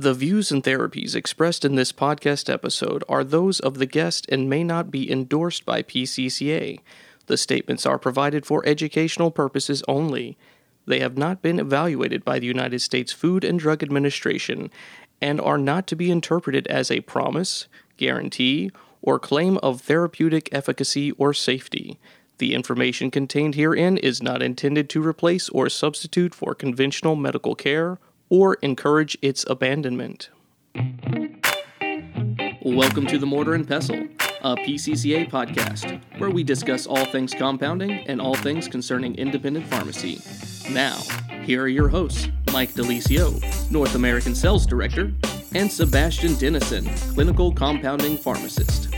The views and therapies expressed in this podcast episode are those of the guest and may not be endorsed by PCCA. The statements are provided for educational purposes only. They have not been evaluated by the United States Food and Drug Administration and are not to be interpreted as a promise, guarantee, or claim of therapeutic efficacy or safety. The information contained herein is not intended to replace or substitute for conventional medical care or encourage its abandonment. Welcome to the Mortar and Pestle, a PCCA podcast, where we discuss all things compounding and all things concerning independent pharmacy. Now, here are your hosts, Mike De Lisio, North American Sales Director, and Sebastian Denison, Clinical Compounding Pharmacist.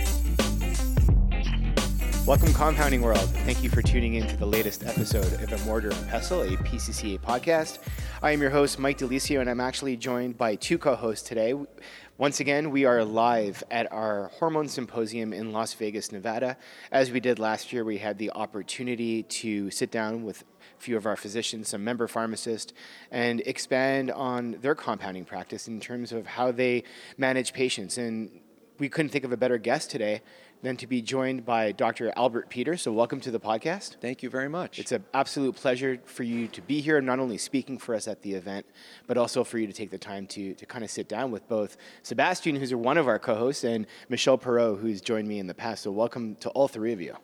Welcome, Compounding World. Thank you for tuning in to the latest episode of the Mortar and Pestle, a PCCA podcast. I am your host, Mike De Lisio, and I'm actually joined by two co-hosts today. Once again, we are live at our Hormone Symposium in Las Vegas, Nevada. As we did last year, we had the opportunity to sit down with a few of our physicians, some member pharmacists, and expand on their compounding practice in terms of how they manage patients. And we couldn't think of a better guest today than to be joined by Dr. Albert Peters. So welcome to the podcast. Thank you very much. It's an absolute pleasure for you to be here, not only speaking for us at the event, but also for you to take the time to kind of sit down with both Sebastian, who's one of our co-hosts, and Michelle Perreault, who's joined me in the past. So welcome to all three of you.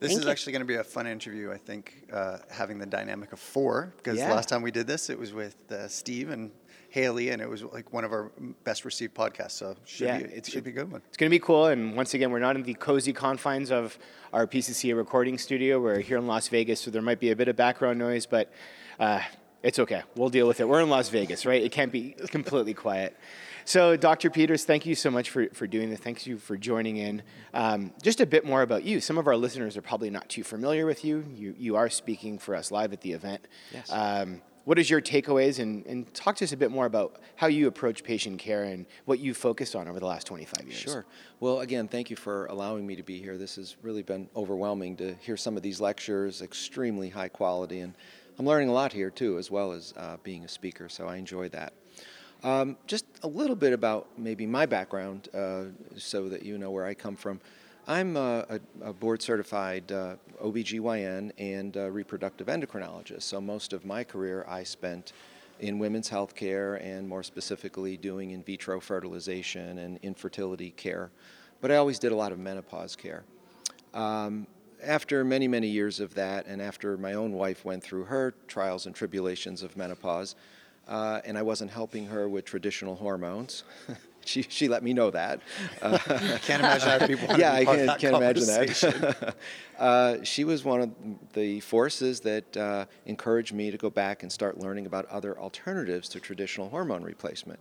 This is actually going to be a fun interview, I think, having the dynamic of four, because last time we did this, it was with Steve and Haley, and it was like one of our best received podcasts, so it should be a good one. It's going to be cool, and once again, we're not in the cozy confines of our PCCA recording studio. We're here in Las Vegas, so there might be a bit of background noise, but it's okay. We'll deal with it. We're in Las Vegas, right? It can't be completely quiet. So, Dr. Peters, thank you so much for doing this. Thank you for joining in. Just a bit more about you. Some of our listeners are probably not too familiar with you. You are speaking for us live at the event. Yes. What is your takeaways? And talk to us a bit more about how you approach patient care and what you focused on over the last 25 years. Sure. Well, again, thank you for allowing me to be here. This has really been overwhelming to hear some of these lectures, extremely high quality. And I'm learning a lot here, too, as well as being a speaker. So I enjoy that. Just a little bit about maybe my background so that you know where I come from. I'm a board-certified OBGYN and reproductive endocrinologist, so most of my career I spent in women's health care and more specifically doing in vitro fertilization and infertility care, but I always did a lot of menopause care. After many, many years of that, and after my own wife went through her trials and tribulations of menopause, and I wasn't helping her with traditional hormones, She let me know that. I can't imagine how people want to be part of that conversation. Yeah, I can't imagine that. She was one of the forces that encouraged me to go back and start learning about other alternatives to traditional hormone replacement.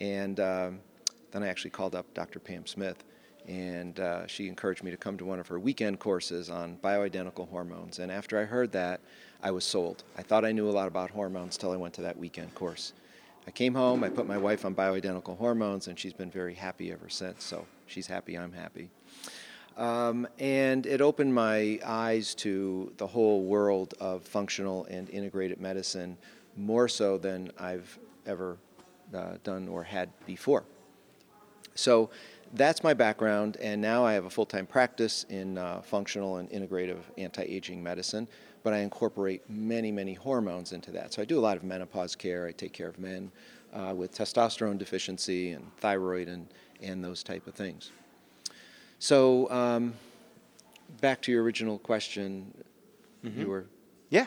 And then I actually called up Dr. Pam Smith, and she encouraged me to come to one of her weekend courses on bioidentical hormones. And after I heard that, I was sold. I thought I knew a lot about hormones till I went to that weekend course. I came home, I put my wife on bioidentical hormones, and she's been very happy ever since. So she's happy, I'm happy. And it opened my eyes to the whole world of functional and integrated medicine more so than I've ever done or had before. So that's my background, and now I have a full-time practice in functional and integrative anti-aging medicine. But I incorporate many, many hormones into that. So I do a lot of menopause care. I take care of men with testosterone deficiency and thyroid and those type of things. So back to your original question. Mm-hmm. You were... Yeah.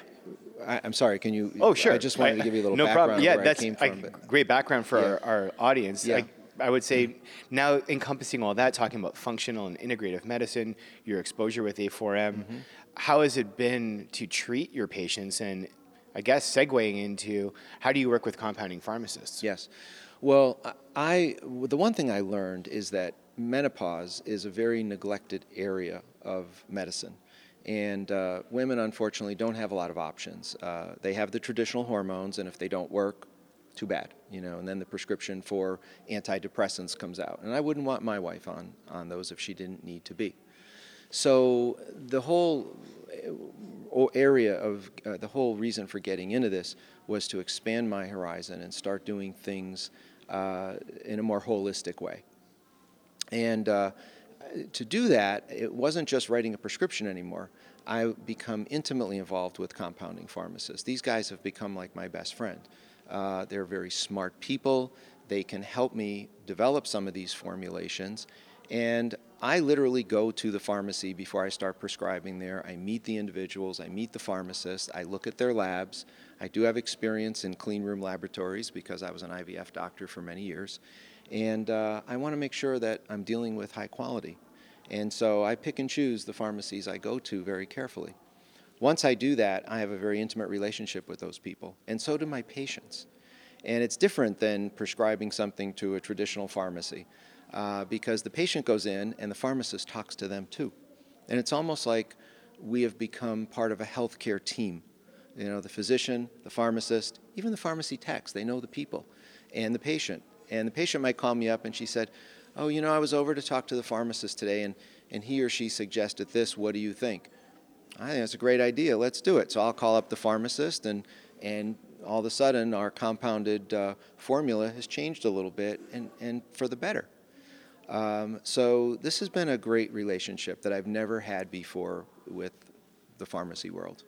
I'm sorry, can you... Oh, sure. I just wanted to give you a little background where I came from. But great background for our audience. Yeah. I would say now encompassing all that, talking about functional and integrative medicine, your exposure with A4M, mm-hmm. How has it been to treat your patients? And I guess segueing into how do you work with compounding pharmacists? Yes. Well, the one thing I learned is that menopause is a very neglected area of medicine. And women, unfortunately, don't have a lot of options. They have the traditional hormones, and if they don't work, too bad, and then the prescription for antidepressants comes out. And I wouldn't want my wife on those if she didn't need to be. So the whole reason for getting into this was to expand my horizon and start doing things in a more holistic way. And to do that, it wasn't just writing a prescription anymore. I become intimately involved with compounding pharmacists. These guys have become like my best friend. They're very smart people. They can help me develop some of these formulations. And I literally go to the pharmacy before I start prescribing there. I meet the individuals. I meet the pharmacists. I look at their labs. I do have experience in clean room laboratories because I was an IVF doctor for many years. And I want to make sure that I'm dealing with high quality. And so I pick and choose the pharmacies I go to very carefully. Once I do that, I have a very intimate relationship with those people, and so do my patients. And it's different than prescribing something to a traditional pharmacy because the patient goes in and the pharmacist talks to them too. And it's almost like we have become part of a healthcare team. You know, the physician, the pharmacist, even the pharmacy techs, they know the people and the patient. And the patient might call me up and she said, oh, you know, I was over to talk to the pharmacist today and he or she suggested this, what do you think? I think that's a great idea, let's do it. So I'll call up the pharmacist and all of a sudden our compounded formula has changed a little bit and for the better. So this has been a great relationship that I've never had before with the pharmacy world.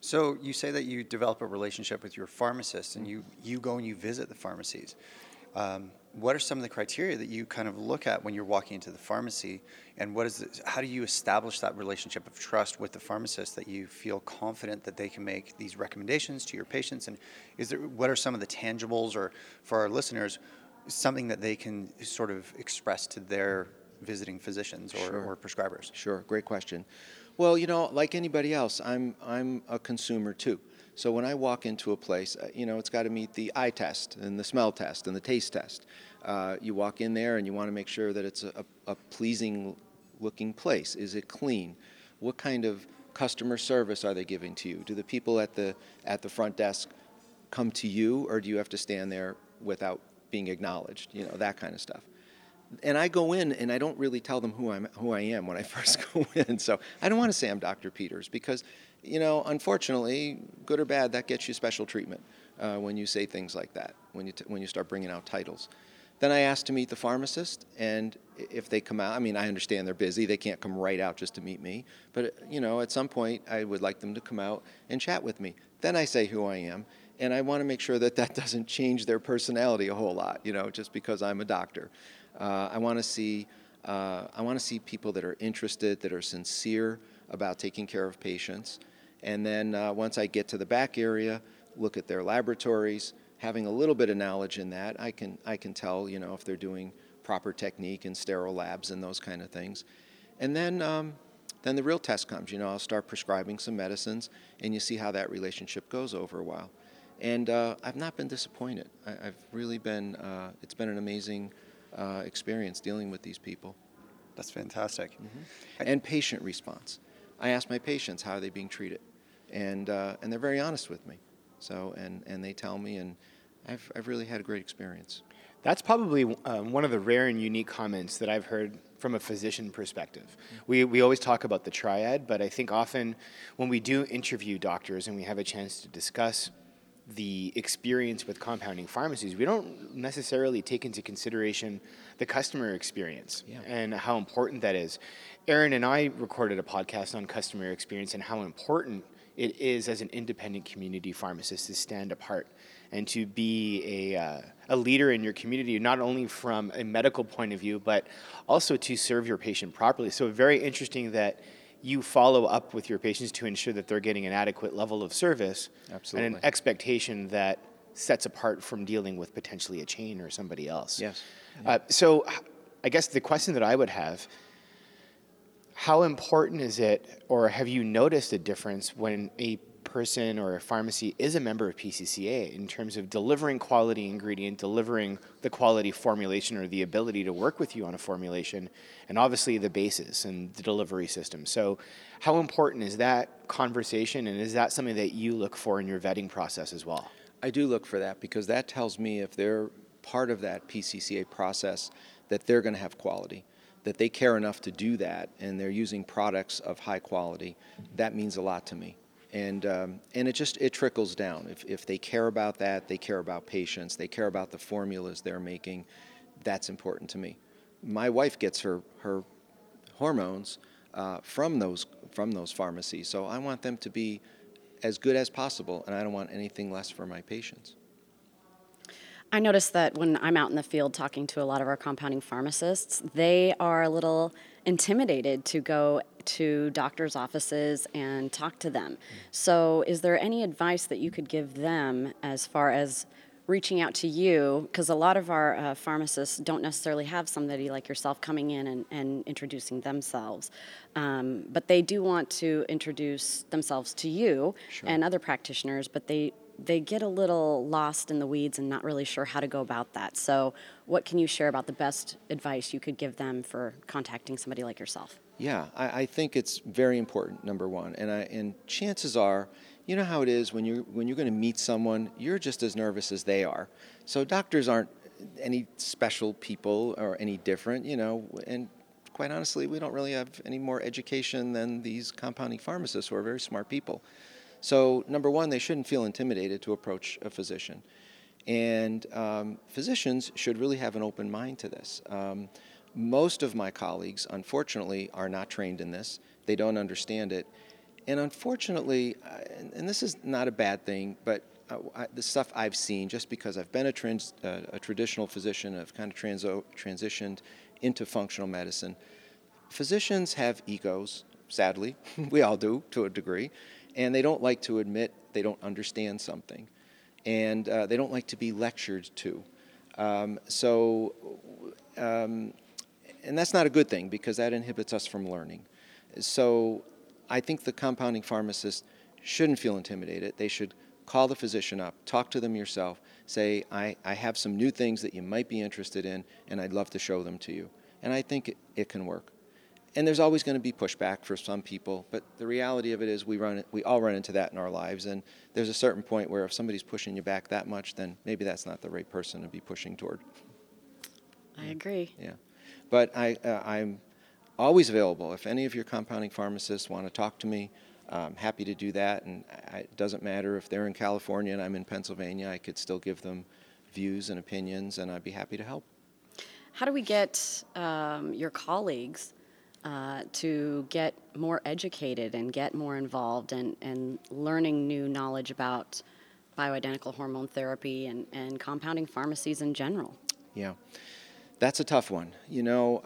So you say that you develop a relationship with your pharmacist and you go and you visit the pharmacies. What are some of the criteria that you kind of look at when you're walking into the pharmacy, and what is how do you establish that relationship of trust with the pharmacist that you feel confident that they can make these recommendations to your patients? And what are some of the tangibles, or for our listeners, something that they can sort of express to their visiting physicians or prescribers? Sure, great question. Well, you know, like anybody else, I'm a consumer too. So when I walk into a place, you know, it's got to meet the eye test and the smell test and the taste test. You walk in there and you want to make sure that it's a pleasing looking place. Is it clean? What kind of customer service are they giving to you? Do the people at the front desk come to you, or do you have to stand there without being acknowledged? You know, that kind of stuff. And I go in and I don't really tell them who I am when I first go in. So I don't want to say I'm Dr. Peters because, you know, unfortunately, good or bad, that gets you special treatment when you say things like that, when you start bringing out titles. Then I ask to meet the pharmacist, and if they come out, I mean, I understand they're busy. They can't come right out just to meet me. But, you know, at some point, I would like them to come out and chat with me. Then I say who I am, and I want to make sure that that doesn't change their personality a whole lot, you know, just because I'm a doctor. I want to see people that are interested, that are sincere about taking care of patients. And then once I get to the back area, look at their laboratories, having a little bit of knowledge in that, I can tell, you know, if they're doing proper technique and sterile labs and those kind of things. And then the real test comes. You know, I'll start prescribing some medicines, and you see how that relationship goes over a while. And I've not been disappointed. It's been an amazing experience dealing with these people. That's fantastic. Mm-hmm. And patient response. I ask my patients how are they being treated, and they're very honest with me. So and they tell me, and I've really had a great experience. That's probably one of the rare and unique comments that I've heard from a physician perspective. We always talk about the triad, but I think often when we do interview doctors and we have a chance to discuss the experience with compounding pharmacies, we don't necessarily take into consideration the customer experience and how important that is. Aaron and I recorded a podcast on customer experience and how important it is as an independent community pharmacist to stand apart and to be a leader in your community, not only from a medical point of view, but also to serve your patient properly. So very interesting that you follow up with your patients to ensure that they're getting an adequate level of service. Absolutely. And an expectation that sets apart from dealing with potentially a chain or somebody else. Yes. Yeah. So I guess the question that I would have, how important is it, or have you noticed a difference when a person or a pharmacy is a member of PCCA in terms of delivering quality ingredient, delivering the quality formulation or the ability to work with you on a formulation, and obviously the basis and the delivery system? So how important is that conversation, and is that something that you look for in your vetting process as well? I do look for that because that tells me if they're part of that PCCA process that they're going to have quality, that they care enough to do that, and they're using products of high quality. That means a lot to me. And it trickles down. If they care about that, they care about patients, they care about the formulas they're making. That's important to me. My wife gets her hormones from those pharmacies, so I want them to be as good as possible, and I don't want anything less for my patients. I noticed that when I'm out in the field talking to a lot of our compounding pharmacists, they are a little intimidated to go to doctors' offices and talk to them. So is there any advice that you could give them as far as reaching out to you? Because a lot of our pharmacists don't necessarily have somebody like yourself coming in and introducing themselves. But they do want to introduce themselves to you and other practitioners, but they get a little lost in the weeds and not really sure how to go about that. So what can you share about the best advice you could give them for contacting somebody like yourself? Yeah, I think it's very important, number one. And chances are, you know how it is when you're going to meet someone, you're just as nervous as they are. So doctors aren't any special people or any different, you know, and quite honestly, we don't really have any more education than these compounding pharmacists who are very smart people. So number one, they shouldn't feel intimidated to approach a physician. And physicians should really have an open mind to this. Most of my colleagues, unfortunately, are not trained in this. They don't understand it. And unfortunately, and this is not a bad thing, but the stuff I've seen, just because I've been a traditional physician, I've kind of transitioned into functional medicine, physicians have egos, sadly. We all do, to a degree. And they don't like to admit they don't understand something. And they don't like to be lectured to. And that's not a good thing, because that inhibits us from learning. So I think the compounding pharmacist shouldn't feel intimidated. They should call the physician up, talk to them yourself, say, I have some new things that you might be interested in, and I'd love to show them to you. And I think it can work. And there's always going to be pushback for some people, but the reality of it is we all run into that in our lives, and there's a certain point where if somebody's pushing you back that much, then maybe that's not the right person to be pushing toward. I agree. Yeah. But I'm always available. If any of your compounding pharmacists want to talk to me, I'm happy to do that, and it doesn't matter if they're in California and I'm in Pennsylvania, I could still give them views and opinions, and I'd be happy to help. How do we get your colleagues to get more educated and get more involved and learning new knowledge about bioidentical hormone therapy and compounding pharmacies in general? Yeah, that's a tough one. You know,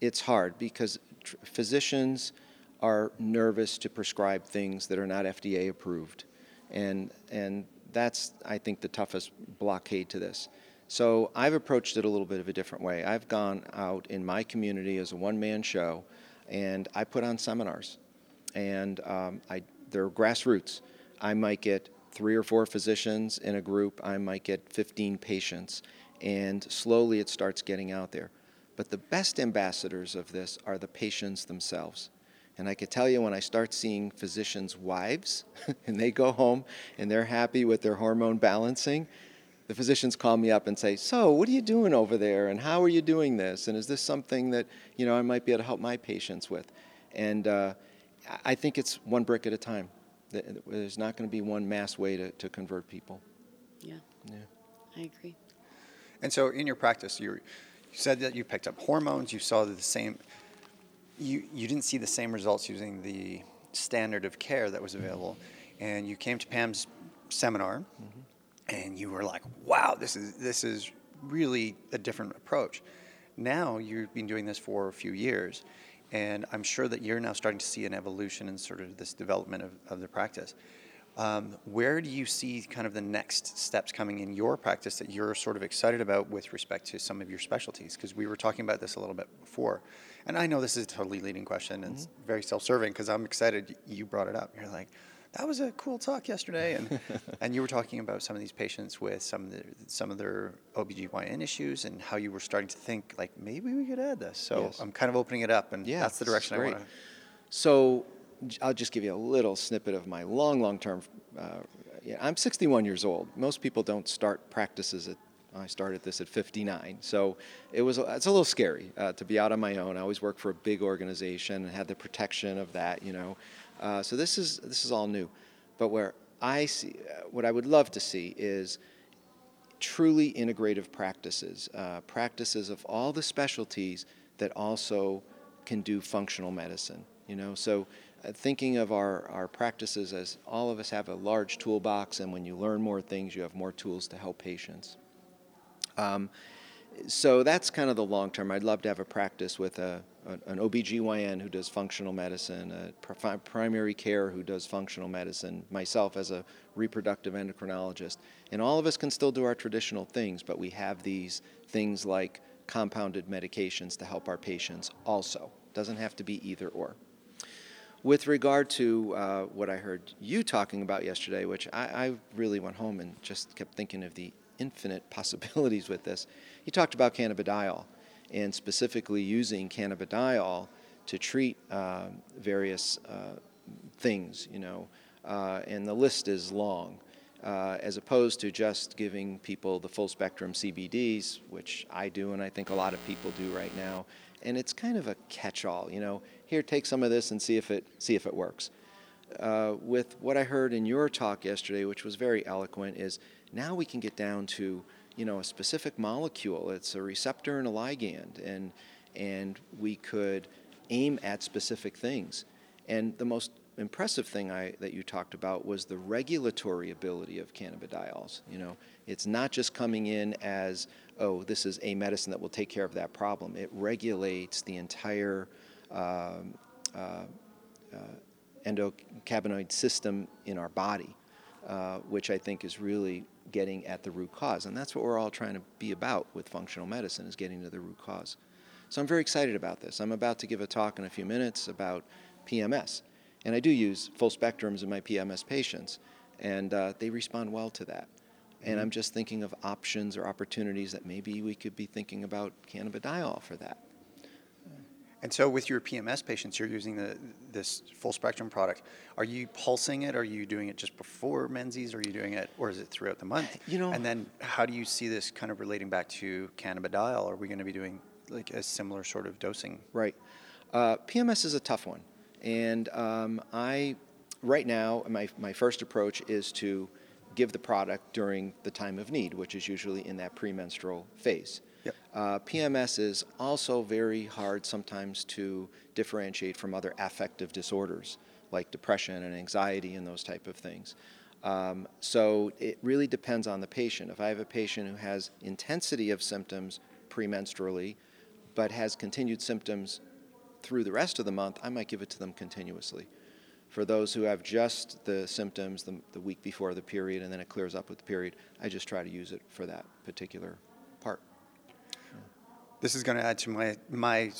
it's hard because physicians are nervous to prescribe things that are not FDA approved. And that's, I think, the toughest blockade to this. So I've approached it a little bit of a different way. I've gone out in my community as a one-man show, and I put on seminars. And they're grassroots. I might get 3 or 4 physicians in a group. I might get 15 patients. And slowly it starts getting out there. But the best ambassadors of this are the patients themselves. And I could tell you when I start seeing physicians' wives, and they go home, and they're happy with their hormone balancing, the physicians call me up and say, so what are you doing over there, and how are you doing this, and is this something that, you know, I might be able to help my patients with? And I think it's one brick at a time. There's not going to be one mass way to convert people. Yeah, I agree. And so in your practice, you said that you picked up hormones, you saw the same, you didn't see the same results using the standard of care that was available, and you came to Pam's seminar, mm-hmm. And you were like, wow, this is really a different approach. Now you've been doing this for a few years, and I'm sure that you're now starting to see an evolution in sort of this development of the practice. Where do you see kind of the next steps coming in your practice that you're sort of excited about with respect to some of your specialties? Because we were talking about this a little bit before. And I know this is a totally leading question, and mm-hmm. It's very self-serving because I'm excited you brought it up. You're like, that was a cool talk yesterday, and you were talking about some of these patients with some of their OBGYN issues and how you were starting to think, like, maybe we could add this. So yes. I'm kind of opening it up, and that's the direction I want to. So I'll just give you a little snippet of my long-term. I'm 61 years old. Most people don't start practices at. I started this at 59, so it's a little scary to be out on my own. I always worked for a big organization and had the protection of that, you know. So this is all new. But where I see, what I would love to see is truly integrative practices, practices of all the specialties that also can do functional medicine. You know, so thinking of our practices as all of us have a large toolbox, and when you learn more things, you have more tools to help patients. So that's kind of the long term. I'd love to have a practice with an OBGYN who does functional medicine, a primary care who does functional medicine, myself as a reproductive endocrinologist. And all of us can still do our traditional things, but we have these things like compounded medications to help our patients also. Doesn't have to be either or. With regard to what I heard you talking about yesterday, which I really went home and just kept thinking of the infinite possibilities with this. You talked about cannabidiol and specifically using cannabidiol to treat various things, you know, and the list is long, as opposed to just giving people the full spectrum CBDs, which I do and I think a lot of people do right now. And it's kind of a catch-all, you know, here, take some of this and see if it works. With what I heard in your talk yesterday, which was very eloquent, is now we can get down to, you know, a specific molecule. It's a receptor and a ligand, and we could aim at specific things. And the most impressive thing that you talked about was the regulatory ability of cannabidiols. You know, it's not just coming in as, oh, this is a medicine that will take care of that problem. It regulates the entire endocannabinoid system in our body, which I think is really getting at the root cause. And that's what we're all trying to be about with functional medicine, is getting to the root cause. So I'm very excited about this. I'm about to give a talk in a few minutes about PMS. And I do use full spectrums in my PMS patients, and they respond well to that. And I'm just thinking of options or opportunities that maybe we could be thinking about cannabidiol for that. And so with your PMS patients, you're using this full spectrum product. Are you pulsing it? Are you doing it just before menses? Are you doing it, or is it throughout the month? You know, and then how do you see this kind of relating back to cannabidiol? Are we going to be doing like a similar sort of dosing? Right. PMS is a tough one. And right now, my first approach is to give the product during the time of need, which is usually in that premenstrual phase. Yep. PMS is also very hard sometimes to differentiate from other affective disorders like depression and anxiety and those type of things. So it really depends on the patient. If I have a patient who has intensity of symptoms premenstrually but has continued symptoms through the rest of the month, I might give it to them continuously. For those who have just the symptoms the week before the period and then it clears up with the period, I just try to use it for that particular part. This is going to add to my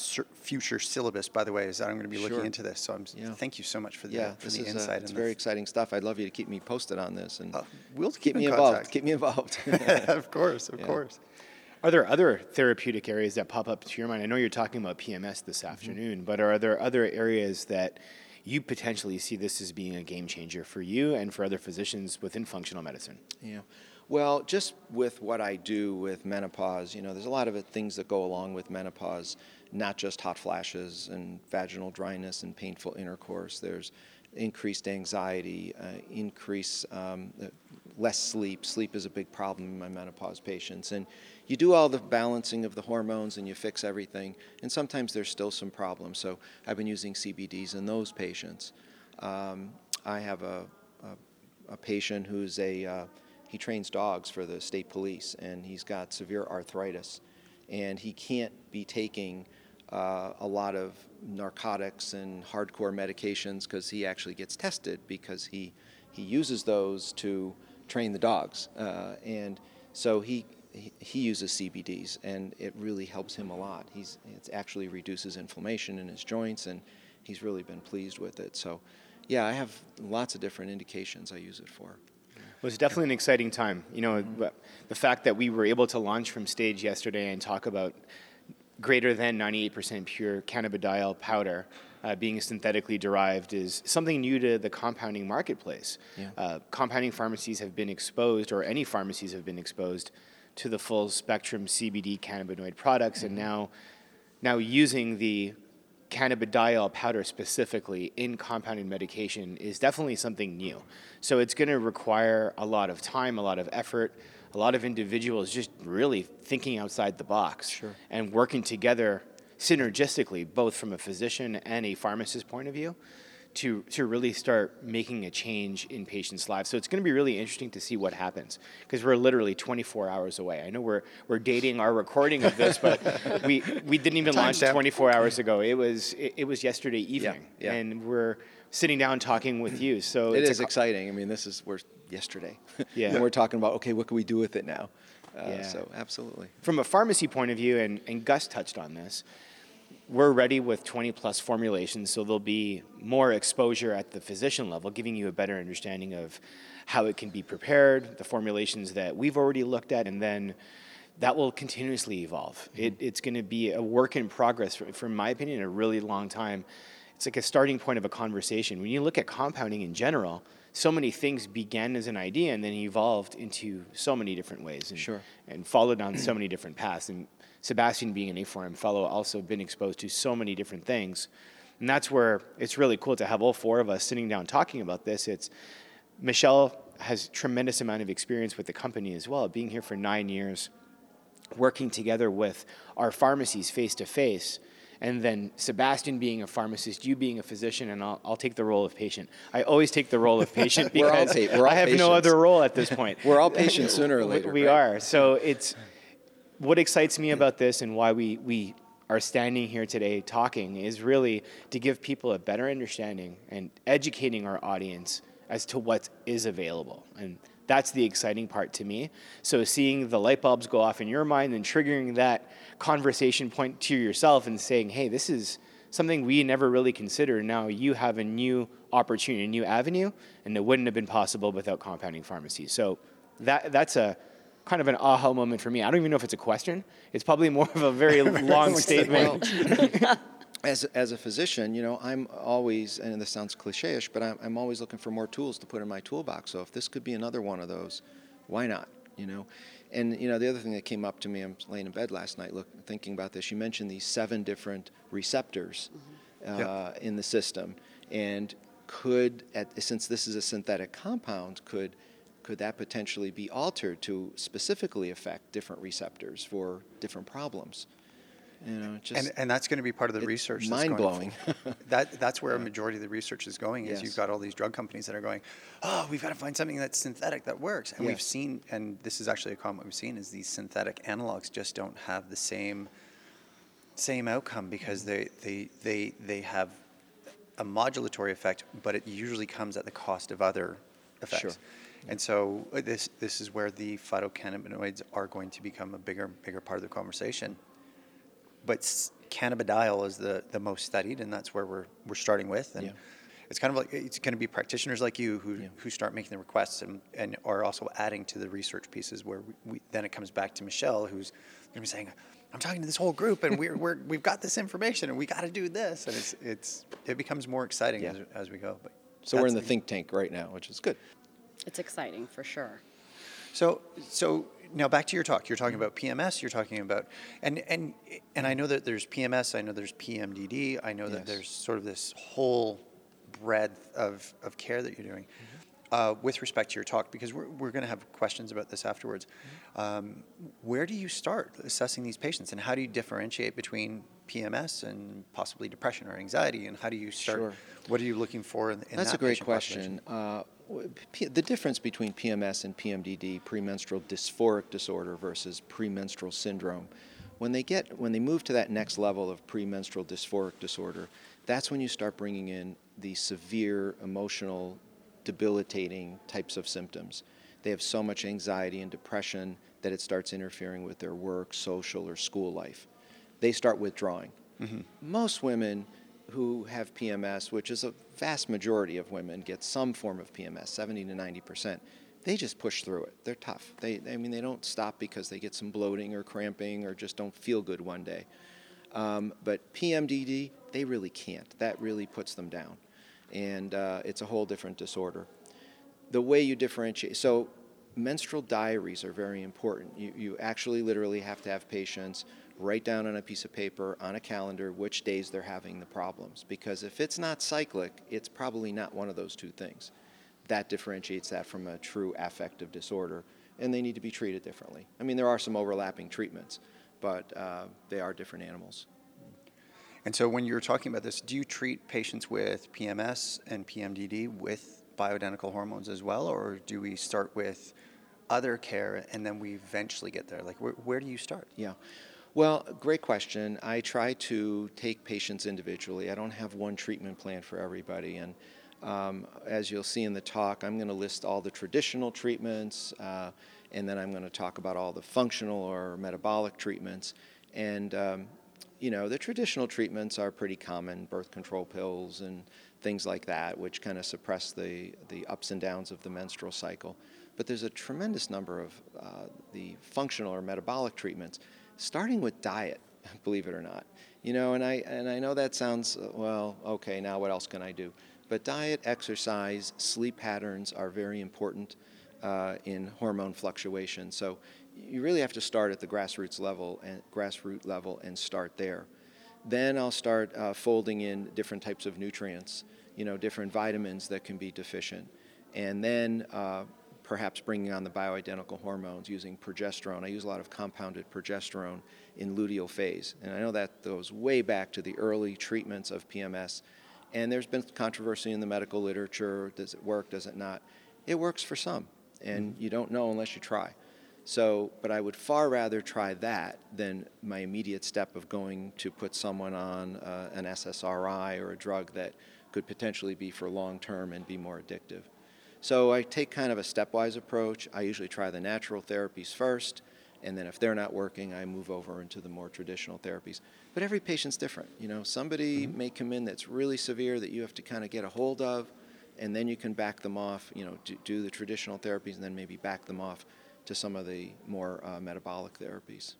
future syllabus, by the way, is that I'm going to be looking into this. So thank you so much for the, for the insight. It's very exciting stuff. I'd love you to keep me posted on this. And we'll keep me involved. Keep me involved. Of course. Are there other therapeutic areas that pop up to your mind? I know you're talking about PMS this afternoon, but are there other areas that you potentially see this as being a game changer for you and for other physicians within functional medicine? Yeah. Well, just with what I do with menopause, you know, there's a lot of things that go along with menopause, not just hot flashes and vaginal dryness and painful intercourse. There's increased anxiety, less sleep. Sleep is a big problem in my menopause patients. And you do all the balancing of the hormones and you fix everything. And sometimes there's still some problems. So I've been using CBDs in those patients. I have a patient who's he trains dogs for the state police, and he's got severe arthritis, and he can't be taking a lot of narcotics and hardcore medications because he actually gets tested because he uses those to train the dogs, and so he uses CBDs, and it really helps him a lot. It actually reduces inflammation in his joints, and he's really been pleased with it. So, yeah, I have lots of different indications I use it for. Well, it's definitely an exciting time. You know, the fact that we were able to launch from stage yesterday and talk about greater than 98% pure cannabidiol powder being synthetically derived is something new to the compounding marketplace. Yeah. Compounding pharmacies have been exposed, or any pharmacies have been exposed, to the full spectrum CBD cannabinoid products, and now using the cannabidiol powder specifically in compounded medication is definitely something new. So it's going to require a lot of time, a lot of effort, a lot of individuals just really thinking outside the box. Sure. And working together synergistically, both from a physician and a pharmacist point of view, to really start making a change in patients' lives. So it's going to be really interesting to see what happens, because we're literally 24 hours away. I know we're dating our recording of this, but we didn't even launch 24 hours ago. It was yesterday evening, yeah. And we're sitting down talking with you. So it is exciting. I mean, we're yesterday. Yeah. And we're talking about, okay, what can we do with it now? Yeah. So absolutely. From a pharmacy point of view, and Gus touched on this, we're ready with 20-plus formulations, so there'll be more exposure at the physician level, giving you a better understanding of how it can be prepared, the formulations that we've already looked at, and then that will continuously evolve. Mm-hmm. It's going to be a work in progress, from my opinion, a really long time. It's like a starting point of a conversation. When you look at compounding in general, so many things began as an idea and then evolved into so many different ways and followed on so many different paths. And Sebastian, being an A4M fellow, also been exposed to so many different things. And that's where it's really cool to have all four of us sitting down talking about this. It's Michelle has tremendous amount of experience with the company as well, being here for 9 years, working together with our pharmacies face-to-face. And then Sebastian being a pharmacist, you being a physician, and I'll take the role of patient. I always take the role of patient because I have no other role at this point. We're all patients sooner or later. We are. So it's what excites me about this, and why we are standing here today talking, is really to give people a better understanding and educating our audience as to what is available. And that's the exciting part to me. So seeing the light bulbs go off in your mind and triggering that conversation point to yourself and saying, hey, this is something we never really considered. Now you have a new opportunity, a new avenue, and it wouldn't have been possible without compounding pharmacy. So that's a kind of an aha moment for me. I don't even know if it's a question. It's probably more of a very long statement. Well, as a physician, I'm always, and this sounds cliche-ish, but I'm always looking for more tools to put in my toolbox. So if this could be another one of those, why not? And the other thing that came up to me, I'm laying in bed last night, thinking about this. You mentioned these 7 different receptors in the system, and since this is a synthetic compound, could that potentially be altered to specifically affect different receptors for different problems? And that's going to be part of the research. Mind-blowing. That's where a majority of the research is going. Is you've got all these drug companies that are going, oh, we've got to find something that's synthetic that works. And we've seen, and this is actually a comment we've seen, is these synthetic analogs just don't have the same outcome, because they have a modulatory effect, but it usually comes at the cost of other effects. Sure. And so this is where the phytocannabinoids are going to become a bigger part of the conversation. But cannabidiol is the most studied, and that's where we're starting with. And it's kind of like, it's going to be practitioners like you who start making the requests and are also adding to the research pieces, where then it comes back to Michelle, who's going to be saying, I'm talking to this whole group, and we've got this information, and we got to do this. And it becomes more exciting as we go. But so we're in the think tank right now, which is good. It's exciting for sure. So now back to your talk. You're talking about PMS. You're talking about, and I know that there's PMS. I know there's PMDD. I know that there's sort of this whole breadth of care that you're doing with respect to your talk, because we're going to have questions about this afterwards. Mm-hmm. Where do you start assessing these patients, and how do you differentiate between PMS and possibly depression or anxiety, and how do you start? Sure. What are you looking for in That's that a great question. The difference between PMS and PMDD, premenstrual dysphoric disorder, versus premenstrual syndrome, when they move to that next level of premenstrual dysphoric disorder, that's when you start bringing in the severe, emotional, debilitating types of symptoms. They have so much anxiety and depression that it starts interfering with their work, social, or school life. They start withdrawing. Mm-hmm. Most women who have PMS, which is a vast majority of women, get some form of PMS, 70 to 90%. They just push through it. They're tough. They don't stop because they get some bloating or cramping or just don't feel good one day. But PMDD, they really can't. That really puts them down, and it's a whole different disorder. The way you differentiate, so menstrual diaries are very important. You actually literally have to have patients write down on a piece of paper, on a calendar, which days they're having the problems. Because if it's not cyclic, it's probably not one of those two things. That differentiates that from a true affective disorder, and they need to be treated differently. I mean, there are some overlapping treatments, but they are different animals. And so when you're talking about this, do you treat patients with PMS and PMDD with bioidentical hormones as well, or do we start with other care and then we eventually get there? Like, where do you start? Yeah. Well, great question. I try to take patients individually. I don't have one treatment plan for everybody. And as you'll see in the talk, I'm going to list all the traditional treatments, and then I'm going to talk about all the functional or metabolic treatments. And, you know, the traditional treatments are pretty common, birth control pills and things like that, which kind of suppress the ups and downs of the menstrual cycle. But there's a tremendous number of the functional or metabolic treatments, starting with diet, believe it or not. You know, and I know that sounds, well, okay, now what else can I do? But diet, exercise, sleep patterns are very important in hormone fluctuation. So you really have to start at the grassroots level and start there. Then I'll start folding in different types of nutrients, you know, different vitamins that can be deficient. And then perhaps bringing on the bioidentical hormones using progesterone. I use a lot of compounded progesterone in luteal phase. And I know that goes way back to the early treatments of PMS. And there's been controversy in the medical literature. Does it work? Does it not? It works for some. And you don't know unless you try. So, but I would far rather try that than my immediate step of going to put someone on an SSRI or a drug that could potentially be for long term and be more addictive. So I take kind of a stepwise approach. I usually try the natural therapies first, and then if they're not working, I move over into the more traditional therapies. But every patient's different. You know, somebody may come in that's really severe that you have to kind of get a hold of, and then you can back them off, you know, do the traditional therapies and then maybe back them off to some of the more metabolic therapies.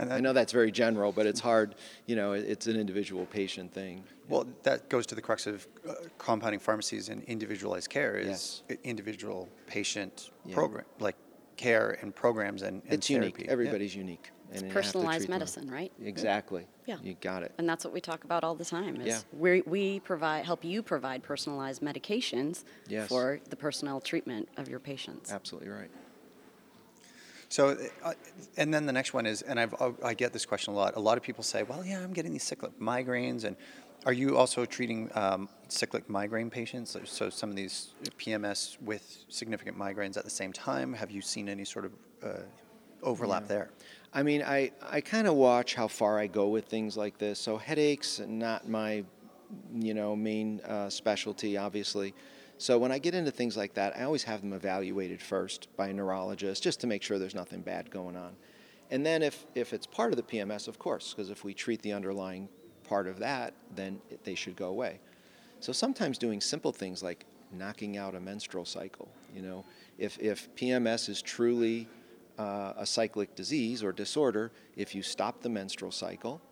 And I know that's very general, but it's hard, you know, it's an individual patient thing. Well, that goes to the crux of compounding pharmacies and individualized care is individual patient program, like care and programs and it's therapy. Unique. Everybody's unique. It's and personalized medicine, them. Right? Exactly. Yeah. You got it. And that's what we talk about all the time is we provide, help you provide personalized medications for the personal treatment of your patients. Absolutely right. So, and then the next one is, and I get this question a lot. A lot of people say, well, yeah, I'm getting these cyclic migraines. And are you also treating cyclic migraine patients? So some of these PMS with significant migraines at the same time, have you seen any sort of overlap there? I mean, I kind of watch how far I go with things like this. So headaches, not my, you know, main specialty, obviously. So when I get into things like that, I always have them evaluated first by a neurologist just to make sure there's nothing bad going on. And then if it's part of the PMS, of course, because if we treat the underlying part of that, then they should go away. So sometimes doing simple things like knocking out a menstrual cycle. You know, if PMS is truly a cyclic disease or disorder, if you stop the menstrual cycle,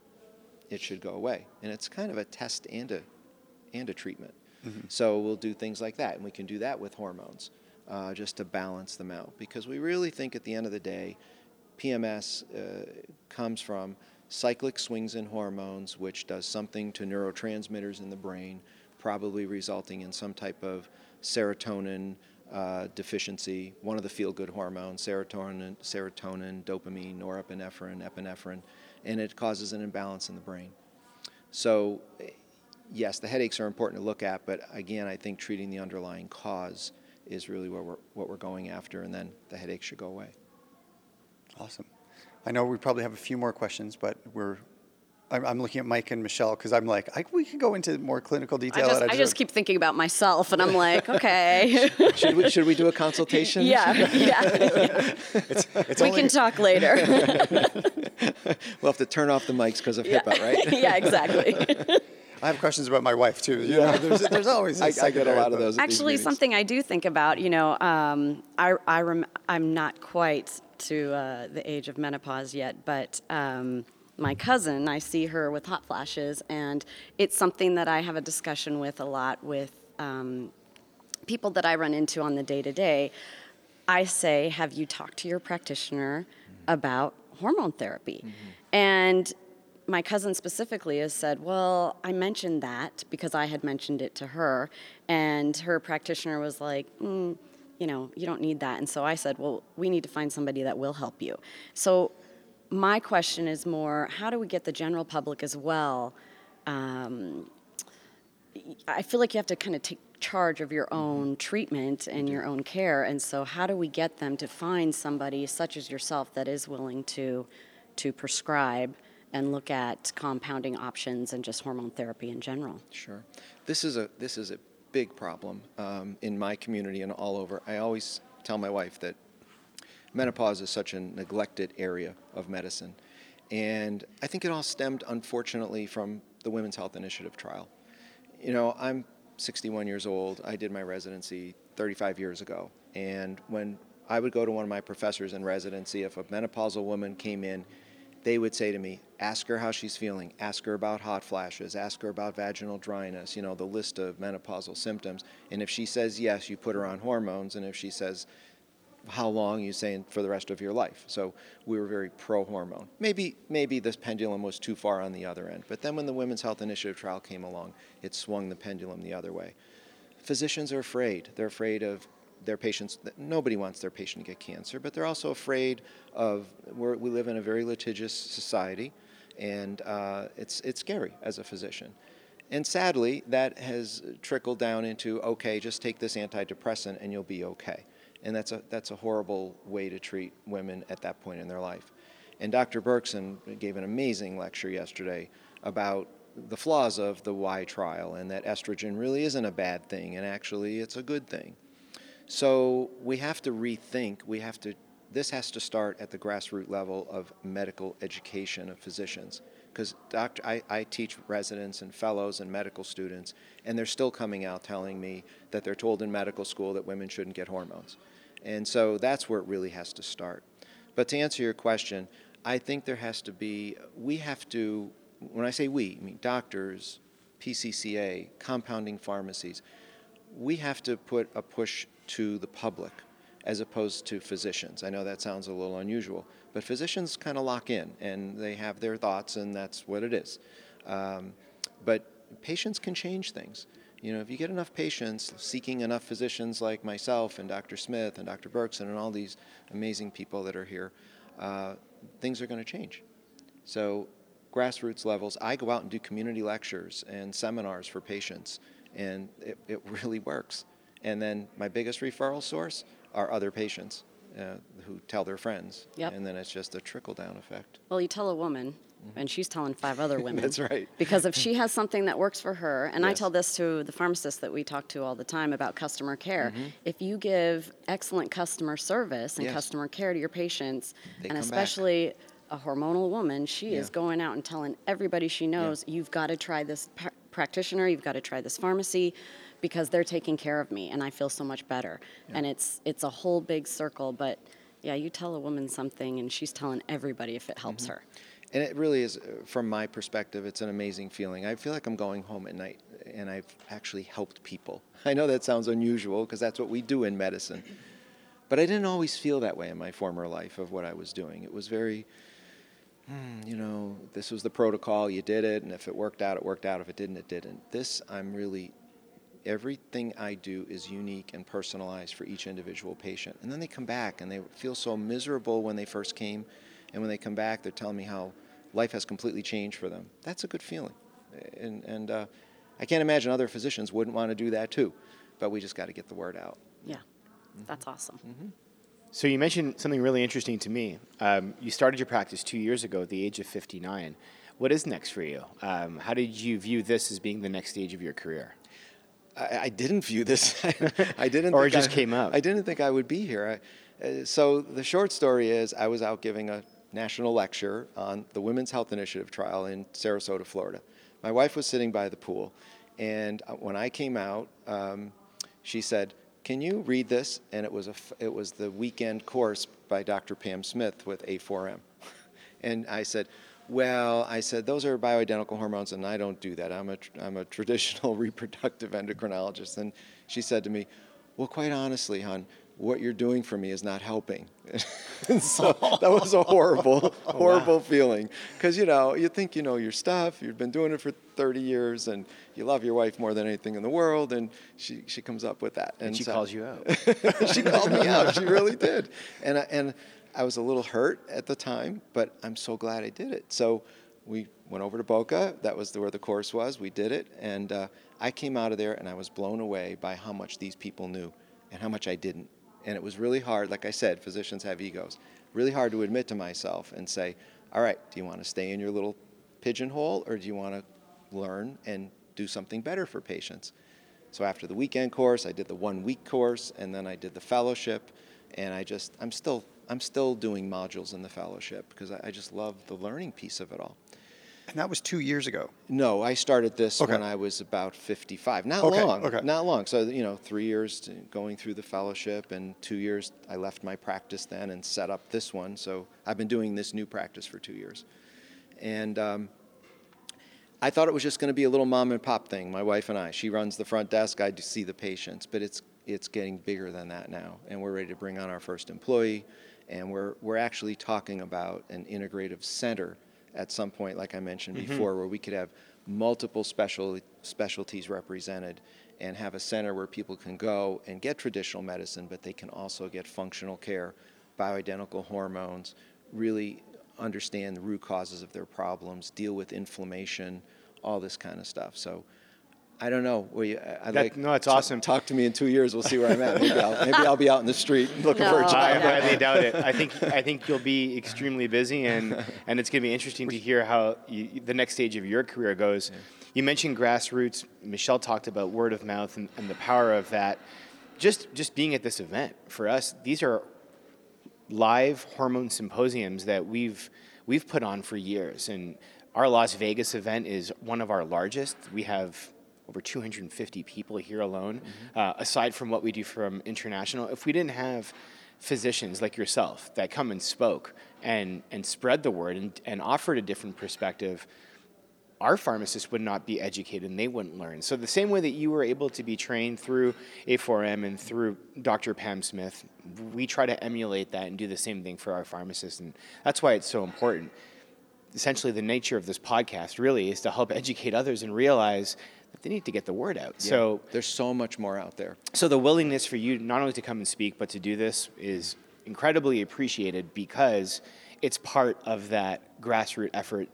it should go away. And it's kind of a test and a treatment. Mm-hmm. So we'll do things like that, and we can do that with hormones just to balance them out, because we really think at the end of the day PMS comes from cyclic swings in hormones, which does something to neurotransmitters in the brain, probably resulting in some type of serotonin deficiency, one of the feel-good hormones, serotonin, dopamine, norepinephrine, epinephrine, and it causes an imbalance in the brain. So yes, the headaches are important to look at, but again, I think treating the underlying cause is really what we're going after, and then the headaches should go away. Awesome. I know we probably have a few more questions, but I'm looking at Mike and Michelle because I'm like, we could go into more clinical detail. I just keep thinking about myself, and I'm like, okay. Should we do a consultation? Yeah. We can talk later. We'll have to turn off the mics because of HIPAA, right? Yeah, exactly. I have questions about my wife, too. You know, there's always... I get a lot of those. Actually, something I do think about, you know, I'm not quite to the age of menopause yet, but my cousin, I see her with hot flashes, and it's something that I have a discussion with a lot with people that I run into on the day-to-day. I say, have you talked to your practitioner about hormone therapy? And my cousin specifically has said, well, I mentioned that because I had mentioned it to her, and her practitioner was like, you know, you don't need that. And so I said, well, we need to find somebody that will help you. So my question is more, how do we get the general public as well? I feel like you have to kind of take charge of your own treatment and your own care. And so how do we get them to find somebody such as yourself that is willing to prescribe and look at compounding options and just hormone therapy in general? Sure. This is a big problem in my community and all over. I always tell my wife that menopause is such a neglected area of medicine. And I think it all stemmed, unfortunately, from the Women's Health Initiative trial. You know, I'm 61 years old. I did my residency 35 years ago. And when I would go to one of my professors in residency, if a menopausal woman came in, they would say to me, ask her how she's feeling, ask her about hot flashes, ask her about vaginal dryness, you know, the list of menopausal symptoms. And if she says yes, you put her on hormones. And if she says how long, you say for the rest of your life. So we were very pro-hormone. Maybe this pendulum was too far on the other end. But then when the Women's Health Initiative trial came along, it swung the pendulum the other way. Physicians are afraid. They're afraid of their patients. Nobody wants their patient to get cancer, but they're also afraid of, we live in a very litigious society, and it's scary as a physician. And sadly, that has trickled down into, okay, just take this antidepressant and you'll be okay. And that's a horrible way to treat women at that point in their life. And Dr. Berkson gave an amazing lecture yesterday about the flaws of the Y trial, and that estrogen really isn't a bad thing, and actually it's a good thing. So we have to rethink, this has to start at the grassroots level of medical education of physicians. Because I teach residents and fellows and medical students, and they're still coming out telling me that they're told in medical school that women shouldn't get hormones. And so that's where it really has to start. But to answer your question, I think there has to be, we have to, when I say we, I mean doctors, PCCA, compounding pharmacies, we have to put a push to the public as opposed to physicians. I know that sounds a little unusual, but physicians kind of lock in and they have their thoughts, and that's what it is. But patients can change things. You know, if you get enough patients seeking enough physicians like myself and Dr. Smith and Dr. Berkson and all these amazing people that are here, things are going to change. So grassroots levels, I go out and do community lectures and seminars for patients, and it really works. And then my biggest referral source are other patients who tell their friends. Yep. And then it's just a trickle-down effect. Well, you tell a woman, and she's telling 5 other women. That's right. Because if she has something that works for her, and yes. I tell this to the pharmacists that we talk to all the time about customer care, if you give excellent customer service and customer care to your patients, and especially a hormonal woman, she is going out and telling everybody she knows, you've got to try this practitioner, you've got to try this pharmacy, because they're taking care of me and I feel so much better. And it's a whole big circle, but you tell a woman something and she's telling everybody if it helps her. And it really is, from my perspective, it's an amazing feeling. I feel like I'm going home at night and I've actually helped people. I know that sounds unusual because that's what we do in medicine. But I didn't always feel that way in my former life of what I was doing. It was very, you know, this was the protocol, you did it, and if it worked out, it worked out. If it didn't, it didn't. This, I'm really... Everything I do is unique and personalized for each individual patient. And then they come back and they feel so miserable when they first came. And when they come back, they're telling me how life has completely changed for them. That's a good feeling. And I can't imagine other physicians wouldn't want to do that too. But we just got to get the word out. Yeah, that's awesome. So you mentioned something really interesting to me. You started your practice 2 years ago at the age of 59. What is next for you? How did you view this as being the next stage of your career? I didn't view this. I didn't. Or it just came up. I didn't think I would be here. So the short story is, I was out giving a national lecture on the Women's Health Initiative trial in Sarasota, Florida. My wife was sitting by the pool, and when I came out, she said, "Can you read this?" And it was the weekend course by Dr. Pam Smith with A4M, and I said, well, I said, those are bioidentical hormones, and I don't do that. I'm a traditional reproductive endocrinologist. And she said to me, well, quite honestly, hon, what you're doing for me is not helping. And so that was a horrible wow. feeling. Because, you know, you think you know your stuff. You've been doing it for 30 years, and you love your wife more than anything in the world, and she comes up with that. And she calls you out. She called me out. She really did. And I was a little hurt at the time, but I'm so glad I did it. So we went over to Boca. That was where the course was. We did it. And I came out of there, and I was blown away by how much these people knew and how much I didn't. And it was really hard, like I said, physicians have egos, really hard to admit to myself and say, all right, do you want to stay in your little pigeonhole or do you want to learn and do something better for patients? So after the weekend course, I did the 1 week course and then I did the fellowship and I'm still doing modules in the fellowship because I just love the learning piece of it all. And that was 2 years ago? No, I started this when I was about 55. Not long. So, you know, 3 years going through the fellowship and 2 years I left my practice then and set up this one. So I've been doing this new practice for 2 years. And I thought it was just going to be a little mom and pop thing, my wife and I. She runs the front desk. I see the patients. But it's getting bigger than that now. And we're ready to bring on our first employee. And we're actually talking about an integrative center at some point, like I mentioned before, where we could have multiple specialties represented and have a center where people can go and get traditional medicine, but they can also get functional care, bioidentical hormones, really understand the root causes of their problems, deal with inflammation, all this kind of stuff. So I don't know. Awesome. Talk to me in 2 years. We'll see where I'm at. Maybe I'll be out in the street looking for a job. I highly doubt it. I think you'll be extremely busy, and it's going to be interesting to hear how the next stage of your career goes. Yeah. You mentioned grassroots. Michelle talked about word of mouth and the power of that. Just being at this event for us, these are live hormone symposiums that we've put on for years, and our Las Vegas event is one of our largest. We have over 250 people here alone, aside from what we do from international. If we didn't have physicians like yourself that come and spoke and spread the word and offered a different perspective, our pharmacists would not be educated and they wouldn't learn. So the same way that you were able to be trained through A4M and through Dr. Pam Smith, we try to emulate that and do the same thing for our pharmacists. And that's why it's so important. Essentially, the nature of this podcast really is to help educate others and realize but they need to get the word out. Yeah, so there's so much more out there. So the willingness for you not only to come and speak, but to do this is incredibly appreciated because it's part of that grassroots effort.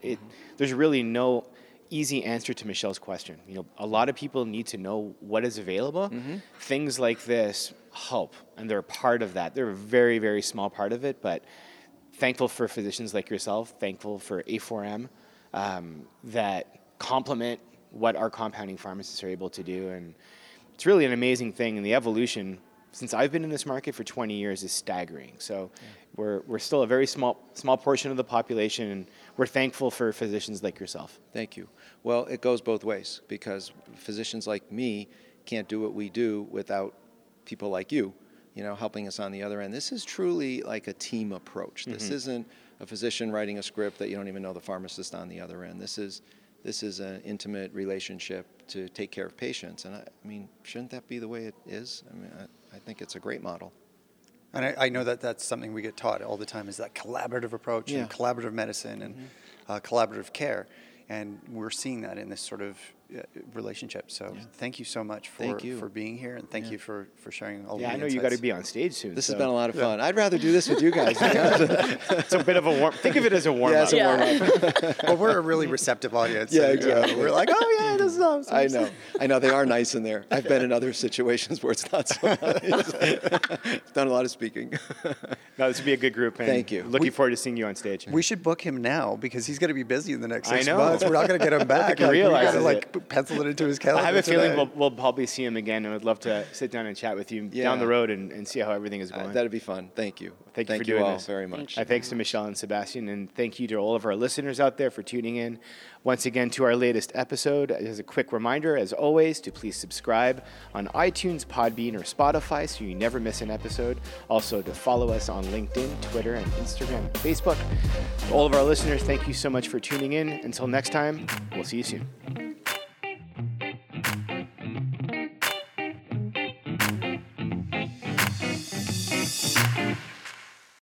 There's really no easy answer to Michelle's question. You know, a lot of people need to know what is available. Things like this help, and they're a part of that. They're a very, very small part of it, but thankful for physicians like yourself, thankful for A4M that complement what our compounding pharmacists are able to do. And it's really an amazing thing. And the evolution, since I've been in this market for 20 years, is staggering. So we're still a very small portion of the population. And we're thankful for physicians like yourself. Thank you. Well, it goes both ways because physicians like me can't do what we do without people like you, you know, helping us on the other end. This is truly like a team approach. This isn't a physician writing a script that you don't even know the pharmacist on the other end. This is an intimate relationship to take care of patients. And I mean, shouldn't that be the way it is? I mean, I think it's a great model. And I know that that's something we get taught all the time is that collaborative approach and collaborative medicine and collaborative care. And we're seeing that in this sort of relationship. So thank you so much for being here. And thank you for sharing all the insights. I know you got to be on stage soon. This has been a lot of fun. I'd rather do this with you guys. It's a bit of a think of it as a warm-up. Yeah. Well, we're a really receptive audience. Yeah, exactly. We're like, oh, yeah, this is awesome. I know. They are nice in there. I've been in other situations where it's not so nice. Done a lot of speaking. No, this would be a good group. And thank you. Looking forward to seeing you on stage. We should book him now because he's going to be busy in the next 6 months. We're not going to get him back. I realize pencil it into his calendar. I have a feeling we'll probably see him again, and I'd love to sit down and chat with you down the road and see how everything is going. That'd be fun. Thank you. Thank you for doing this. Thank you all very much. Thanks to Michelle and Sebastian, and thank you to all of our listeners out there for tuning in. Once again, to our latest episode, as a quick reminder, as always, to please subscribe on iTunes, Podbean, or Spotify so you never miss an episode. Also, to follow us on LinkedIn, Twitter, and Instagram, and Facebook. To all of our listeners, thank you so much for tuning in. Until next time, we'll see you soon.